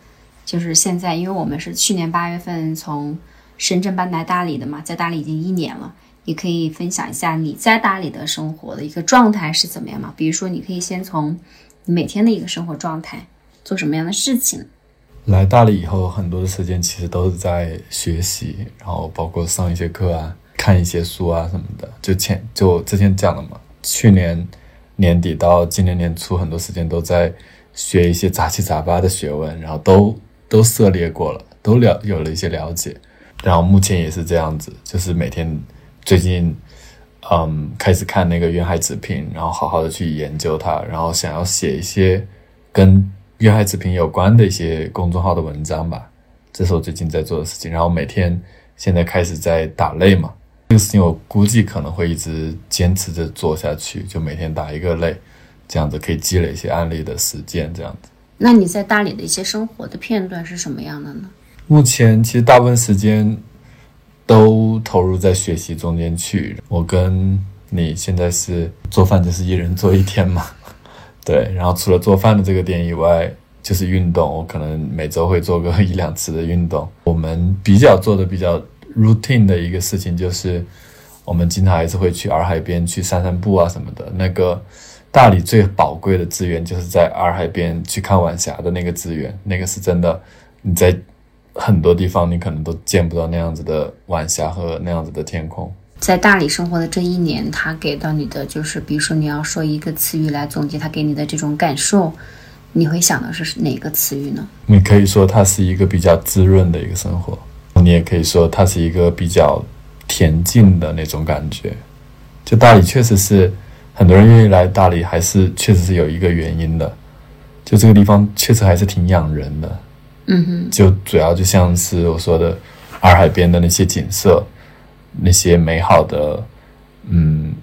就是现在因为我们是去年八月份从深圳搬来大理的嘛，在大理已经一年了，你可以分享一下你在大理的生活的一个状态是怎么样吗？比如说你可以先从你每天的一个生活状态，做什么样的事情。来大理以后，很多的时间其实都是在学习，然后包括上一些课啊，看一些书啊什么的。就前就之前讲了嘛，去年年底到今年年初，很多时间都在学一些杂七杂八的学问，然后都都涉猎过了，都了有了一些了解。然后目前也是这样子，就是每天最近嗯开始看那个《渊海子平》，然后好好的去研究它，然后想要写一些跟《渊海子平》有关的一些公众号的文章吧，这是我最近在做的事情。然后每天现在开始在打擂嘛，这个事情我估计可能会一直坚持着做下去，就每天打一个擂，这样子可以积累一些案例的实践，这样子。那你在大理的一些生活的片段是什么样的呢？目前其实大部分时间都投入在学习中间去。我跟你现在是做饭就是一人做一天嘛。对，然后除了做饭的这个点以外，就是运动，我可能每周会做个一两次的运动。我们比较做的比较 routine 的一个事情就是，我们经常还是会去洱海边去散散步啊什么的。那个大理最宝贵的资源就是在洱海边去看晚霞的那个资源，那个是真的，你在很多地方你可能都见不到那样子的晚霞和那样子的天空。在大理生活的这一年，他给到你的就是，比如说你要说一个词语来总结他给你的这种感受，你会想到是哪个词语呢？你可以说它是一个比较滋润的一个生活，你也可以说它是一个比较恬静的那种感觉。就大理确实是很多人愿意来大理，还是确实是有一个原因的，就这个地方确实还是挺养人的。嗯哼，就主要就像是我说的洱海边的那些景色，那些美好的嗯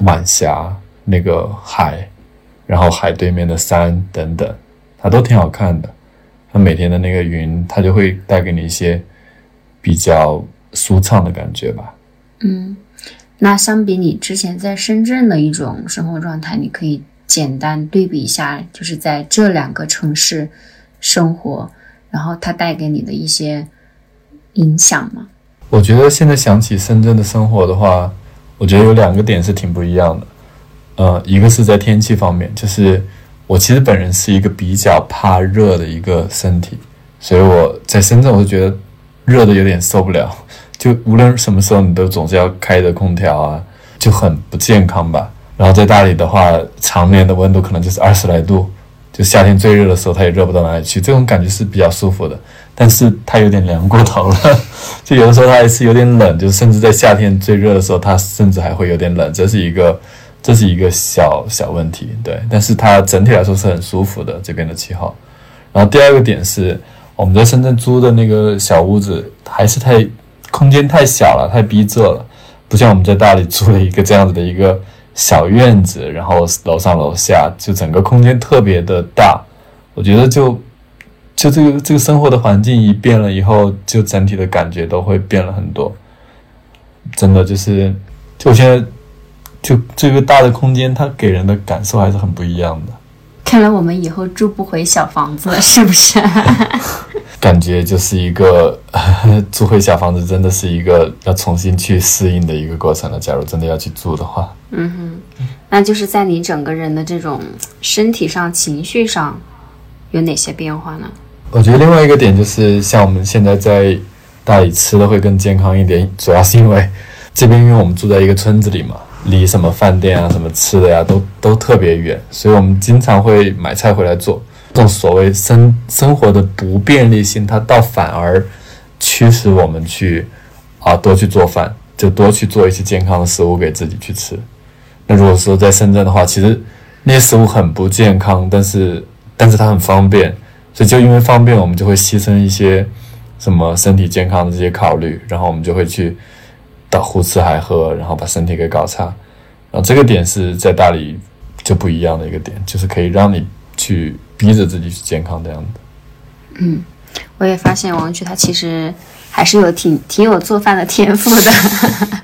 晚霞，那个海，然后海对面的山等等，它都挺好看的。它每天的那个云，它就会带给你一些比较舒畅的感觉吧。嗯，那相比你之前在深圳的一种生活状态，你可以简单对比一下，就是在这两个城市生活，然后它带给你的一些影响吗？我觉得现在想起深圳的生活的话，我觉得有两个点是挺不一样的。呃，一个是在天气方面，就是我其实本人是一个比较怕热的一个身体，所以我在深圳我就觉得热的有点受不了，就无论什么时候你都总是要开着空调啊，就很不健康吧。然后在大理的话，常年的温度可能就是二十来度，就夏天最热的时候它也热不到哪里去，这种感觉是比较舒服的。但是它有点凉过头了，就有的时候它还是有点冷，就甚至在夏天最热的时候，它甚至还会有点冷，这是一个，这是一个小小问题，对。但是它整体来说是很舒服的，这边的气候。然后第二个点是我们在深圳租的那个小屋子还是太空间太小了，太逼仄了，不像我们在大理租了一个这样子的一个小院子，然后楼上楼下就整个空间特别的大。我觉得就就这个这个生活的环境一变了以后，就整体的感觉都会变了很多。真的就是就我现在就这个大的空间它给人的感受还是很不一样的。看来我们以后住不回小房子了是不是？感觉就是一个住回小房子真的是一个要重新去适应的一个过程了，假如真的要去住的话。嗯哼，那就是在你整个人的这种身体上情绪上有哪些变化呢？我觉得另外一个点就是像我们现在在大理吃的会更健康一点，主要是因为这边因为我们住在一个村子里嘛，离什么饭店啊什么吃的呀、啊、都都特别远，所以我们经常会买菜回来做。这种所谓生生活的不便利性它倒反而驱使我们去啊多去做饭，就多去做一些健康的食物给自己去吃。那如果说在深圳的话，其实那些食物很不健康，但是但是它很方便，所以就因为方便我们就会牺牲一些什么身体健康的这些考虑，然后我们就会去到胡吃海喝，然后把身体给搞差。然后这个点是在大理就不一样的一个点，就是可以让你去逼着自己去健康这样的。嗯，我也发现王菊他其实还是有挺挺有做饭的天赋的。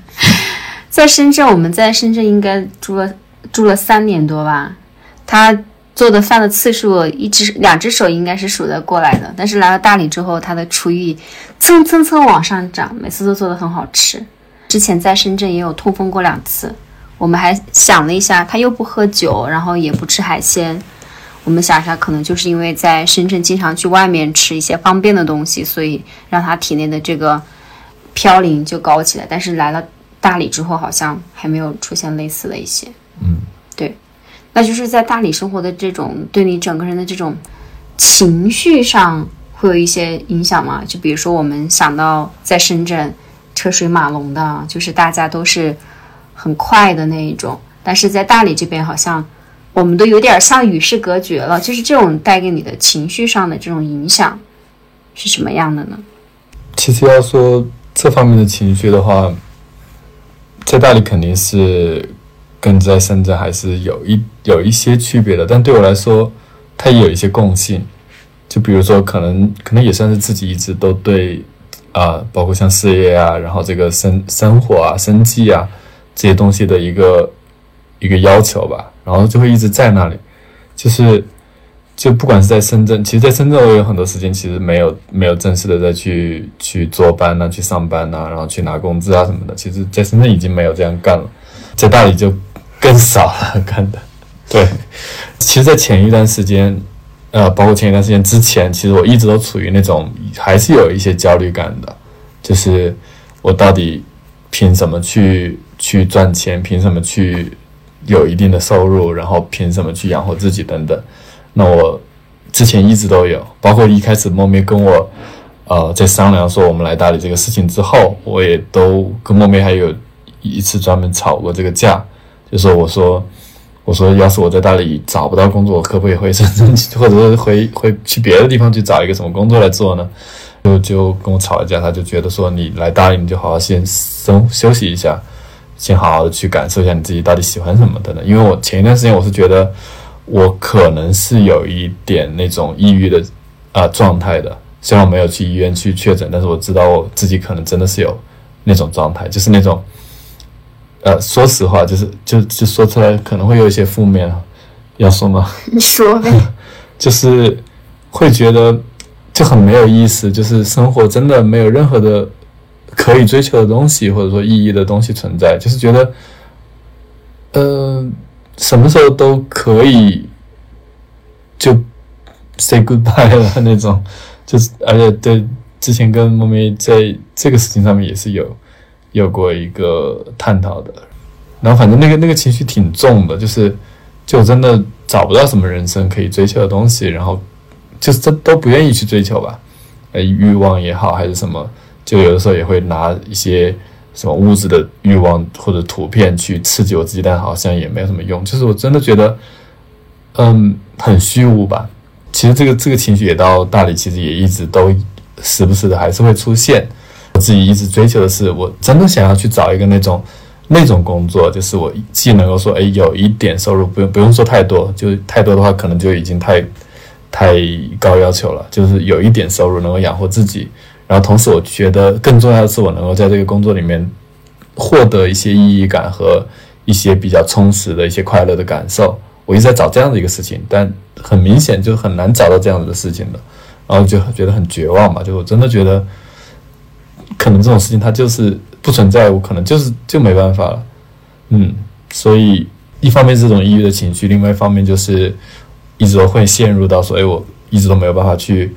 在深圳，我们在深圳应该住了住了三年多吧，他做的饭的次数一只两只手应该是数得过来的，但是来到大理之后，他的厨艺蹭蹭蹭往上涨，每次都做得很好吃。之前在深圳也有痛风过两次，我们还想了一下，他又不喝酒，然后也不吃海鲜，我们想一下可能就是因为在深圳经常去外面吃一些方便的东西，所以让他体内的这个嘌呤就高起来，但是来了大理之后好像还没有出现类似的一些。嗯，对，那就是在大理生活的这种对你整个人的这种情绪上会有一些影响吗？就比如说我们想到在深圳车水马龙的，就是大家都是很快的那一种，但是在大理这边好像我们都有点像与世隔绝了，就是这种带给你的情绪上的这种影响是什么样的呢？其实要说这方面的情绪的话，在大理肯定是跟在深圳还是有一有一些区别的，但对我来说它也有一些共性。就比如说可能可能也算是自己一直都对啊、呃，包括像事业啊，然后这个生生活啊生计啊这些东西的一个一个要求吧，然后就会一直在那里。就是就不管是在深圳，其实在深圳我有很多时间其实没有没有正式的再去去坐班啊去上班啊然后去拿工资啊什么的，其实在深圳已经没有这样干了，在大理就更少了干的。对，其实在前一段时间呃，包括前一段时间之前，其实我一直都处于那种还是有一些焦虑感的，就是我到底凭什么去去赚钱，凭什么去有一定的收入，然后凭什么去养活自己等等。那我之前一直都有，包括一开始莫咩跟我呃在商量说我们来大理这个事情之后，我也都跟莫咩还有一次专门吵过这个架，就是我说我说要是我在大理找不到工作，我可不可以回深圳去，或者说回回去别的地方去找一个什么工作来做呢？就就跟我吵一架，他就觉得说你来大理你就好好先生休息一下，先好好的去感受一下你自己到底喜欢什么的呢。因为我前一段时间我是觉得我可能是有一点那种抑郁的啊、呃、状态的，虽然我没有去医院去确诊，但是我知道我自己可能真的是有那种状态，就是那种呃，说实话，就是就就说出来可能会有一些负面，要说吗？你说呗。就是会觉得就很没有意思，就是生活真的没有任何的可以追求的东西，或者说意义的东西存在，就是觉得，呃，什么时候都可以就 say goodbye 了那种，就是而且对之前跟莫咩在这个事情上面也是有。有过一个探讨的，然后反正那个那个情绪挺重的，就是就真的找不到什么人生可以追求的东西，然后就是都都不愿意去追求吧，呃，欲望也好还是什么，就有的时候也会拿一些什么物质的欲望或者图片去刺激我自己，但好像也没有什么用，就是我真的觉得，嗯，很虚无吧。其实这个这个情绪也到大理其实也一直都时不时的还是会出现。我自己一直追求的是我真的想要去找一个那种那种工作，就是我既能够说哎有一点收入，不用不用说太多，就太多的话可能就已经太太高要求了，就是有一点收入能够养活自己，然后同时我觉得更重要的是我能够在这个工作里面获得一些意义感和一些比较充实的一些快乐的感受。我一直在找这样的一个事情，但很明显就很难找到这样子的事情了，然后就觉得很绝望嘛。就我真的觉得可能这种事情它就是不存在，我可能就是就没办法了。嗯，所以一方面是这种抑郁的情绪，另外一方面就是一直都会陷入到说哎我一直都没有办法去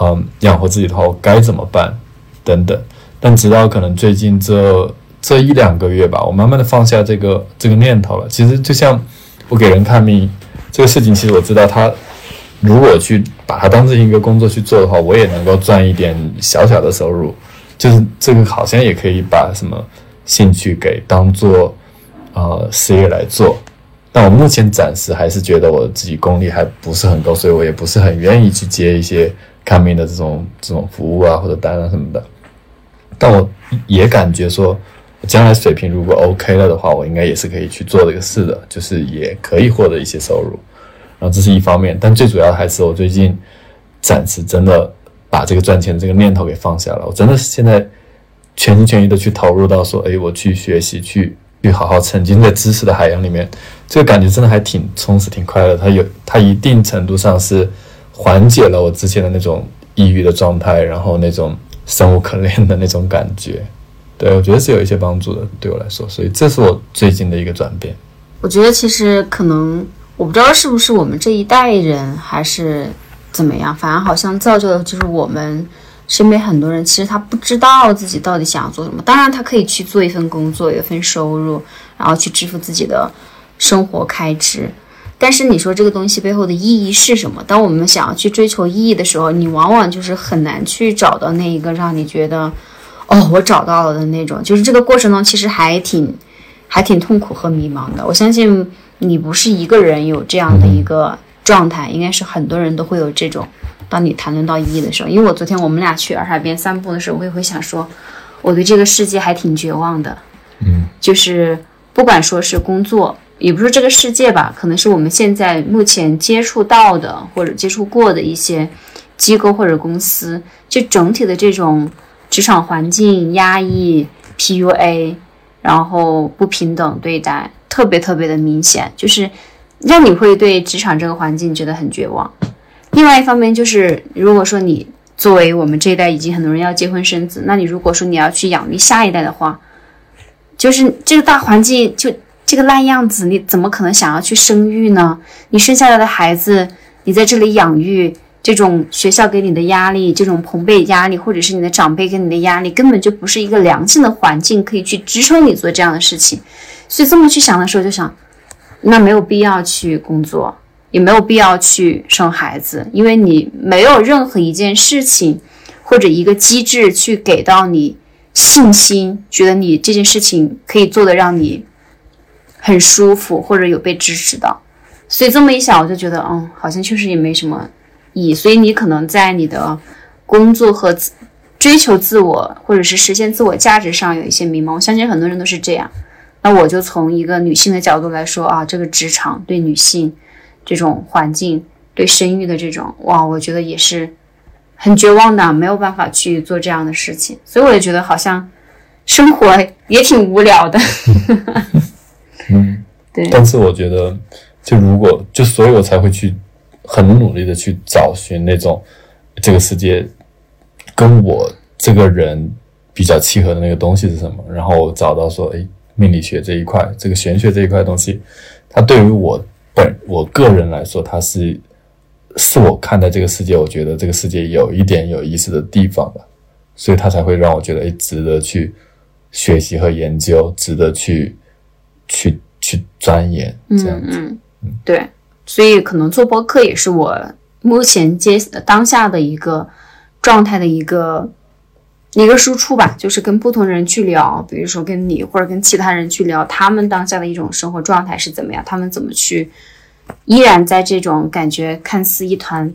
嗯养活自己的话我该怎么办等等。但直到可能最近这这一两个月吧，我慢慢的放下这个这个念头了。其实就像我给人看病这个事情，其实我知道他如果去把它当成一个工作去做的话，我也能够赚一点小小的收入，就是这个好像也可以把什么兴趣给当做呃事业来做。但我目前暂时还是觉得我自己功力还不是很够，所以我也不是很愿意去接一些看病的这种这种服务啊或者单啊什么的。但我也感觉说将来水平如果 OK 了的话，我应该也是可以去做这个事的，就是也可以获得一些收入。然后这是一方面，但最主要还是我最近暂时真的把这个赚钱的这个念头给放下了。我真的现在全心全意的去投入到说，哎，我去学习，去去好好沉浸在知识的海洋里面，这个感觉真的还挺充实、挺快乐。它有它一定程度上是缓解了我之前的那种抑郁的状态，然后那种生无可恋的那种感觉。对，我觉得是有一些帮助的，对我来说，所以这是我最近的一个转变。我觉得其实可能，我不知道是不是我们这一代人还是怎么样，反正好像造就的就是我们身边很多人，其实他不知道自己到底想要做什么。当然他可以去做一份工作，有一份收入，然后去支付自己的生活开支，但是你说这个东西背后的意义是什么？当我们想要去追求意义的时候，你往往就是很难去找到那一个让你觉得哦，我找到了的那种，就是这个过程中其实还挺还挺痛苦和迷茫的。我相信你不是一个人有这样的一个状态，应该是很多人都会有这种，当你谈论到意义的时候。因为我昨天我们俩去洱海边散步的时候，我也会想说我对这个世界还挺绝望的。嗯，就是不管说是工作，也不是这个世界吧，可能是我们现在目前接触到的或者接触过的一些机构或者公司，就整体的这种职场环境压抑 P U A 然后不平等对待特别特别的明显，就是让你会对职场这个环境觉得很绝望。另外一方面就是如果说你作为我们这一代已经很多人要结婚生子，那你如果说你要去养育下一代的话，就是这个大环境就这个烂样子，你怎么可能想要去生育呢？你生下来的孩子你在这里养育，这种学校给你的压力，这种朋辈压力，或者是你的长辈给你的压力，根本就不是一个良性的环境可以去支撑你做这样的事情。所以这么去想的时候就想，那没有必要去工作，也没有必要去生孩子，因为你没有任何一件事情或者一个机制去给到你信心，觉得你这件事情可以做得让你很舒服或者有被支持到。所以这么一想我就觉得嗯，好像确实也没什么以所以你可能在你的工作和追求自我或者是实现自我价值上有一些迷茫，我相信很多人都是这样。那我就从一个女性的角度来说啊，这个职场对女性这种环境对生育的这种哇，我觉得也是很绝望的，没有办法去做这样的事情。所以我也觉得好像生活也挺无聊的嗯，对。但是我觉得就如果就所以我才会去很努力的去找寻那种这个世界跟我这个人比较契合的那个东西是什么，然后找到说诶命理学这一块这个玄学这一块东西，它对于我本我个人来说它是是我看待这个世界我觉得这个世界有一点有意思的地方的，所以它才会让我觉得诶值得去学习和研究，值得去去去钻研这样子。嗯嗯，对。所以可能做播客也是我目前接当下的一个状态的一个一个输出吧，就是跟不同人去聊，比如说跟你或者跟其他人去聊他们当下的一种生活状态是怎么样，他们怎么去依然在这种感觉看似一团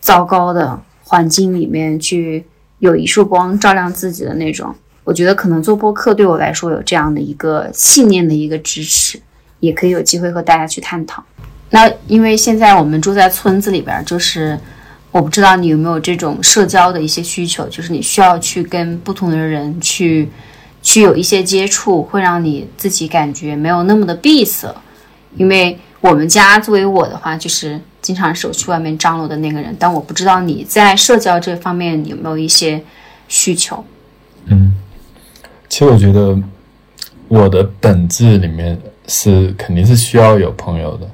糟糕的环境里面去有一束光照亮自己的那种。我觉得可能做播客对我来说有这样的一个信念的一个支持，也可以有机会和大家去探讨。那因为现在我们住在村子里边，就是我不知道你有没有这种社交的一些需求，就是你需要去跟不同的人去去有一些接触，会让你自己感觉没有那么的闭塞。因为我们家作为我的话，就是经常是我去外面张罗的那个人，但我不知道你在社交这方面有没有一些需求。嗯，其实我觉得我的本质里面是肯定是需要有朋友的，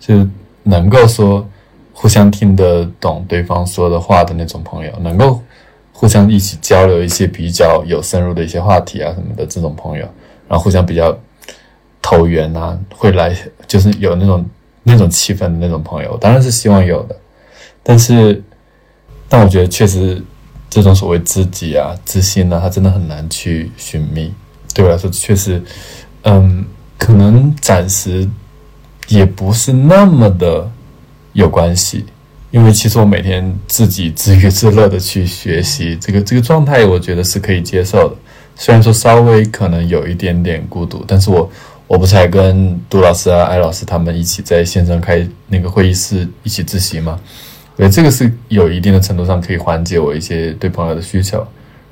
就是能够说互相听得懂对方说的话的那种朋友，能够互相一起交流一些比较有深入的一些话题啊什么的这种朋友，然后互相比较投缘啊，会来就是有那种那种气氛的那种朋友，当然是希望有的。但是但我觉得确实这种所谓知己啊知心啊它真的很难去寻觅，对我来说确实嗯，可能暂时也不是那么的有关系。因为其实我每天自己自娱自乐的去学习，这个这个状态我觉得是可以接受的，虽然说稍微可能有一点点孤独，但是我我不是还跟杜老师啊艾老师他们一起在线上开那个会议室一起自习吗？对，这个是有一定的程度上可以缓解我一些对朋友的需求。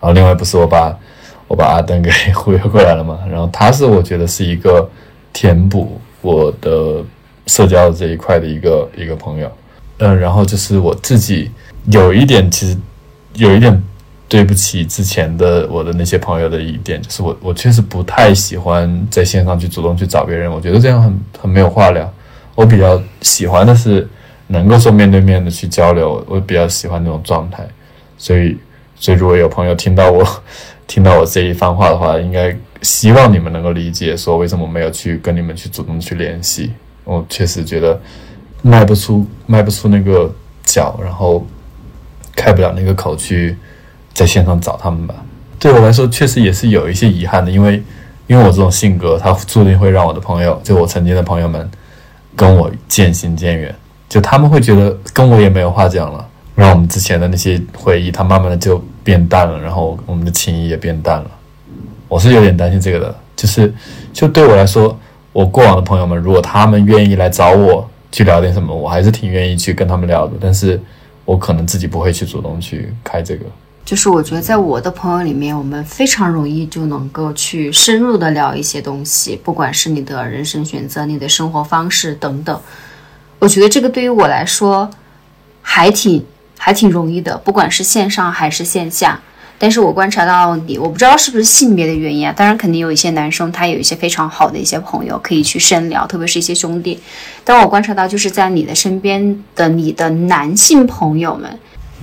然后另外不是我把我把阿登给忽悠过来了嘛，然后他是我觉得是一个填补我的社交这一块的一个一个朋友。嗯、呃，然后就是我自己有一点，其实有一点对不起之前的我的那些朋友的一点，就是我我确实不太喜欢在线上去主动去找别人，我觉得这样很很没有话聊。我比较喜欢的是能够说面对面的去交流，我比较喜欢那种状态。所以所以如果有朋友听到我听到我这一番话的话，应该希望你们能够理解，说为什么没有去跟你们去主动去联系。我确实觉得迈不出迈不出那个脚，然后开不了那个口去在线上找他们吧。对我来说确实也是有一些遗憾的，因为因为我这种性格，他注定会让我的朋友，就我曾经的朋友们跟我渐行渐远，就他们会觉得跟我也没有话讲了，让我们之前的那些回忆它慢慢的就变淡了，然后我们的情谊也变淡了。我是有点担心这个的，就是就对我来说，我过往的朋友们如果他们愿意来找我去聊点什么，我还是挺愿意去跟他们聊的，但是我可能自己不会去主动去开这个。就是我觉得在我的朋友里面，我们非常容易就能够去深入的聊一些东西，不管是你的人生选择、你的生活方式等等。我觉得这个对于我来说还挺还挺容易的，不管是线上还是线下。但是我观察到你，我不知道是不是性别的原因啊，当然肯定有一些男生他有一些非常好的一些朋友可以去深聊，特别是一些兄弟。但我观察到就是在你的身边的你的男性朋友们，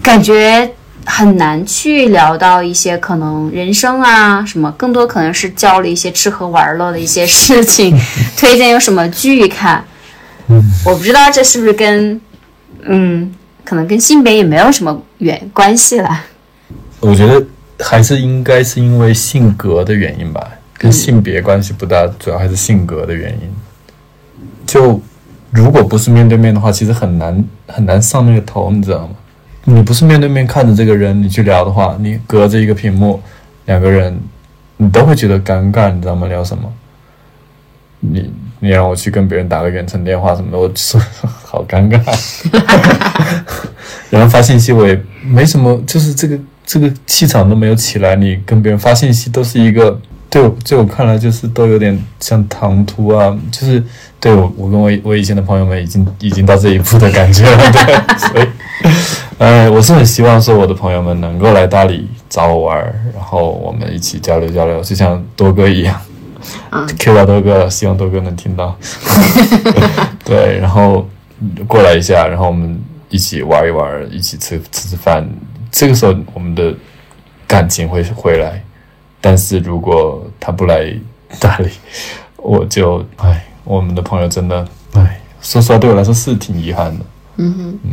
感觉很难去聊到一些可能人生啊什么，更多可能是交了一些吃喝玩乐的一些事情，推荐有什么剧看。我不知道这是不是跟嗯，可能跟性别也没有什么远关系了。我觉得还是应该是因为性格的原因吧，跟性别关系不大，主要还是性格的原因。就如果不是面对面的话，其实很难很难上那个头，你知道吗？你不是面对面看着这个人你去聊的话，你隔着一个屏幕，两个人你都会觉得尴尬，你知道吗？聊什么？你你让我去跟别人打个远程电话什么的，我说好尴尬。然后发信息我也没什么，就是这个这个气场都没有起来，你跟别人发信息都是一个，对我对我看来就是都有点像唐突啊，就是对我我跟我我以前的朋友们已经已经到这一步的感觉了，对。所以，呃，我是很希望说我的朋友们能够来大理找我玩，然后我们一起交流交流，就像多哥一样。嗯 Q 到多哥，希望多哥能听到。对，然后过来一下，然后我们一起玩一玩，一起吃吃吃饭，这个时候我们的感情会回来。但是如果他不来大理，我就哎，我们的朋友真的哎，说实话对我来说是挺遗憾的。嗯哼，嗯。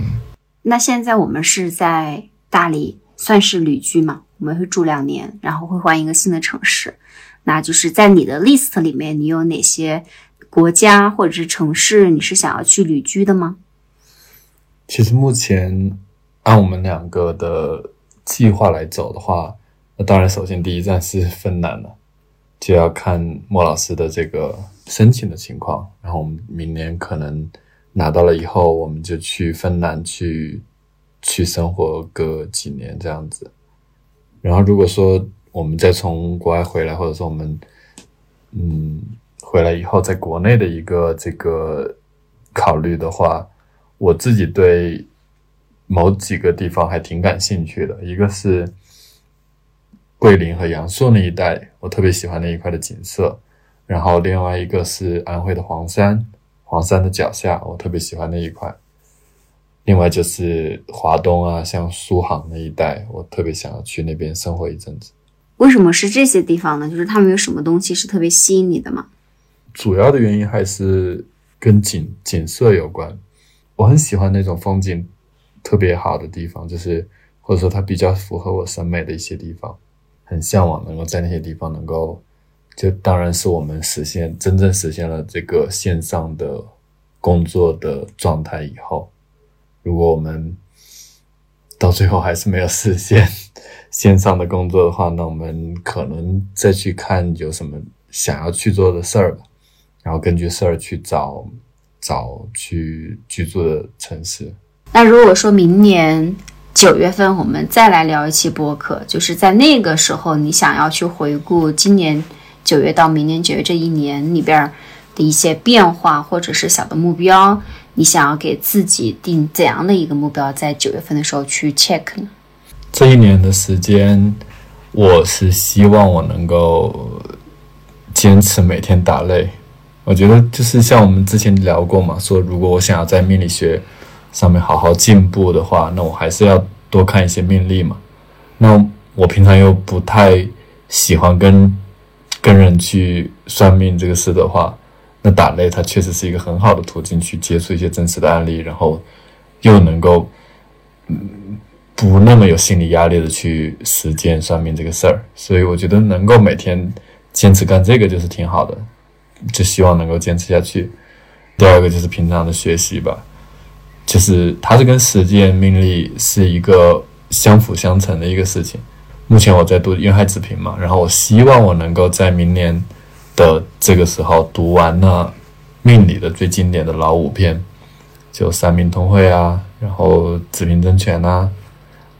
那现在我们是在大理算是旅居嘛？我们会住两年，然后会换一个新的城市。那就是在你的 list 里面，你有哪些国家或者是城市你是想要去旅居的吗？其实目前按我们两个的计划来走的话，那当然首先第一站是芬兰了，就要看莫老师的这个申请的情况，然后我们明年可能拿到了以后，我们就去芬兰去去生活个几年这样子。然后如果说我们再从国外回来，或者说我们嗯回来以后在国内的一个这个考虑的话，我自己对某几个地方还挺感兴趣的，一个是桂林和阳朔那一带，我特别喜欢那一块的景色，然后另外一个是安徽的黄山，黄山的脚下我特别喜欢那一块，另外就是华东啊，像苏杭那一带，我特别想要去那边生活一阵子。为什么是这些地方呢？就是他们有什么东西是特别吸引你的吗？主要的原因还是跟景景色有关，我很喜欢那种风景特别好的地方，就是或者说它比较符合我审美的一些地方，很向往能够在那些地方能够，就当然是我们实现真正实现了这个线上的工作的状态以后，如果我们到最后还是没有实现线上的工作的话，那我们可能再去看有什么想要去做的事儿吧，然后根据事儿去找找去居住的城市。那如果说明年九月份我们再来聊一期播客，就是在那个时候你想要去回顾今年九月到明年九月这一年里边的一些变化或者是小的目标，你想要给自己定怎样的一个目标在九月份的时候去 check 呢？这一年的时间我是希望我能够坚持每天打擂，我觉得就是像我们之前聊过嘛，说如果我想要在命理学上面好好进步的话，那我还是要多看一些命例嘛。那我平常又不太喜欢跟跟人去算命这个事的话，那打擂它确实是一个很好的途径去接触一些真实的案例，然后又能够嗯不那么有心理压力的去实践算命这个事儿，所以我觉得能够每天坚持干这个就是挺好的，就希望能够坚持下去。第二个就是平常的学习吧，就是它是跟实践命理是一个相辅相成的一个事情。目前我在读渊海子平嘛，然后我希望我能够在明年的这个时候读完了命理的最经典的老五篇，就三命通会啊，然后子平真诠啊，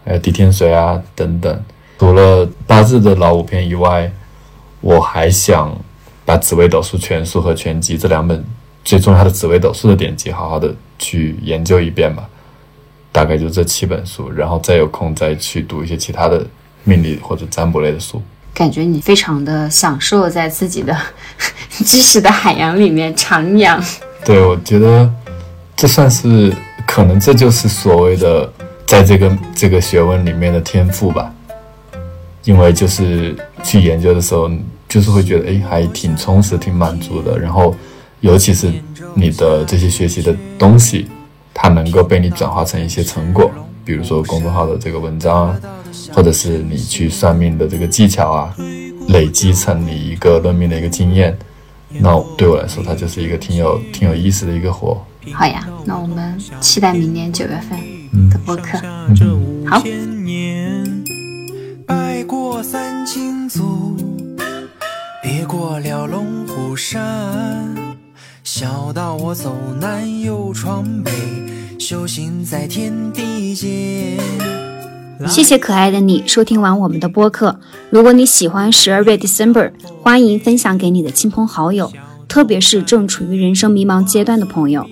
还有狄天髓啊等等。除了八字的老五篇以外，我还想把紫微斗数全书和全集这两本最重要的紫微斗数的典籍好好的去研究一遍吧，大概就这七本书，然后再有空再去读一些其他的命理或者占卜类的书。感觉你非常的享受在自己的知识的海洋里面徜徉。对，我觉得这算是可能这就是所谓的在这个这个学问里面的天赋吧，因为就是去研究的时候就是会觉得哎，还挺充实挺满足的，然后尤其是你的这些学习的东西它能够被你转化成一些成果，比如说公众号的这个文章啊，或者是你去算命的这个技巧啊，累积成你一个论命的一个经验，那对我来说它就是一个挺有挺有意思的一个活。好呀，那我们期待明年九月份的播客、嗯嗯、好。拜过三清祖，别过了龙虎山，小到我走南又闯北，修行在天地间。谢谢可爱的你收听完我们的播客，如果你喜欢十二月 December， 欢迎分享给你的亲朋好友，特别是正处于人生迷茫阶段的朋友。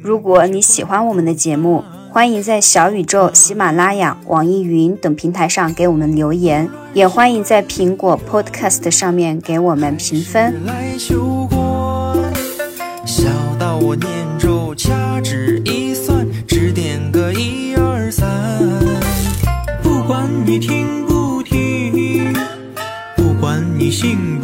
如果你喜欢我们的节目，欢迎在小宇宙、喜马拉雅、网易云等平台上给我们留言，也欢迎在苹果 Podcast 上面给我们评分。小到我念咒掐指一算，指点个一二三，不管你听不听，不管你信不信。